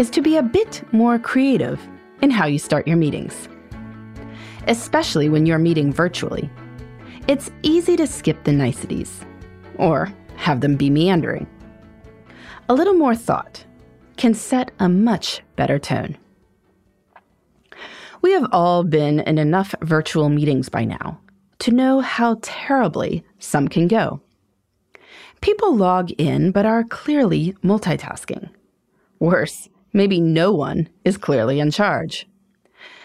is to be a bit more creative in how you start your meetings, especially when you're meeting virtually. It's easy to skip the niceties or have them be meandering. A little more thought can set a much better tone. We have all been in enough virtual meetings by now to know how terribly some can go. People log in but are clearly multitasking. Worse, maybe no one is clearly in charge.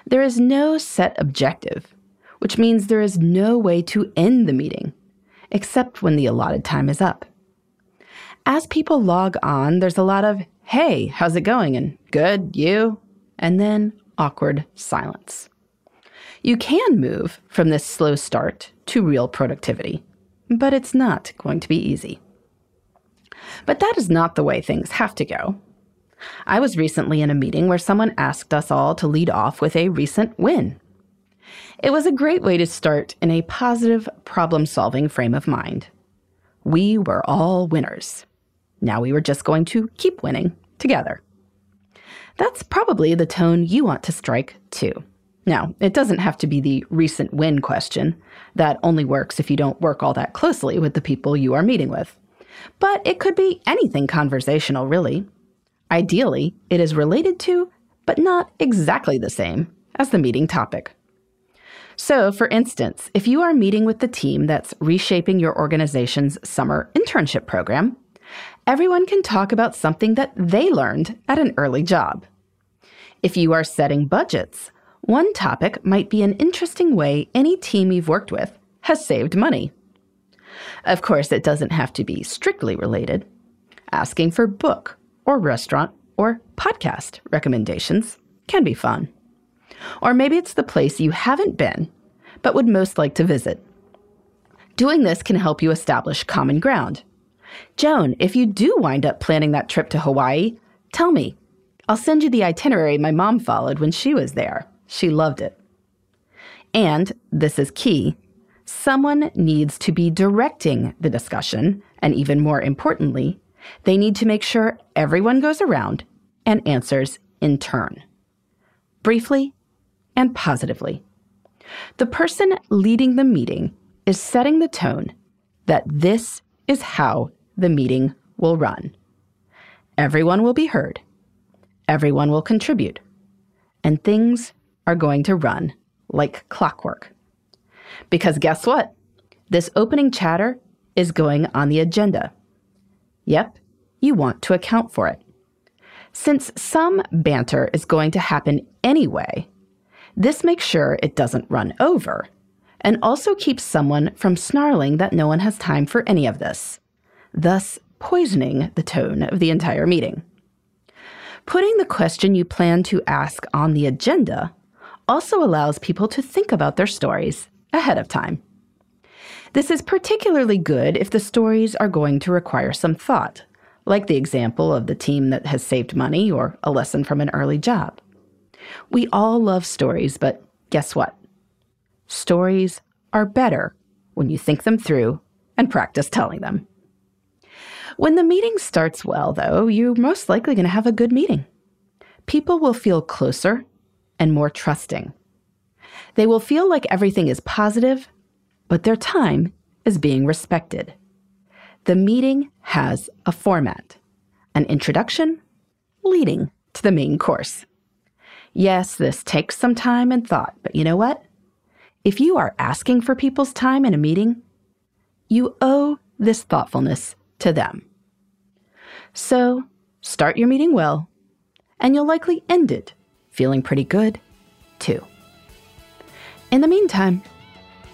There is no set objective, which means there is no way to end the meeting, except when the allotted time is up. As people log on, there's a lot of, hey, how's it going? And good, you? And then awkward silence. You can move from this slow start to real productivity, but it's not going to be easy. But that is not the way things have to go. I was recently in a meeting where someone asked us all to lead off with a recent win. It was a great way to start in a positive, problem-solving frame of mind. We were all winners. Now we were just going to keep winning together. That's probably the tone you want to strike, too. Now, it doesn't have to be the recent win question. That only works if you don't work all that closely with the people you are meeting with. But it could be anything conversational, really. Ideally, it is related to, but not exactly the same, as the meeting topic. So, for instance, if you are meeting with the team that's reshaping your organization's summer internship program, everyone can talk about something that they learned at an early job. If you are setting budgets, one topic might be an interesting way any team you've worked with has saved money. Of course, it doesn't have to be strictly related. Asking for book or restaurant or podcast recommendations can be fun. Or maybe it's the place you haven't been, but would most like to visit. Doing this can help you establish common ground. Joan, if you do wind up planning that trip to Hawaii, tell me. I'll send you the itinerary my mom followed when she was there. She loved it. And, this is key, someone needs to be directing the discussion, and even more importantly, they need to make sure everyone goes around and answers in turn. Briefly and positively. The person leading the meeting is setting the tone that this is how the meeting will run. Everyone will be heard. Everyone will contribute. And things are going to run like clockwork. Because guess what? This opening chatter is going on the agenda. Yep, you want to account for it. Since some banter is going to happen anyway, this makes sure it doesn't run over, and also keeps someone from snarling that no one has time for any of this, thus poisoning the tone of the entire meeting. Putting the question you plan to ask on the agenda also allows people to think about their stories ahead of time. This is particularly good if the stories are going to require some thought, like the example of the team that has saved money or a lesson from an early job. We all love stories, but guess what? Stories are better when you think them through and practice telling them. When the meeting starts well, though, you're most likely going to have a good meeting. People will feel closer and more trusting. They will feel like everything is positive, but their time is being respected. The meeting has a format, an introduction leading to the main course. Yes, this takes some time and thought, but you know what? If you are asking for people's time in a meeting, you owe this thoughtfulness to them. So start your meeting well, and you'll likely end it feeling pretty good, too. In the meantime,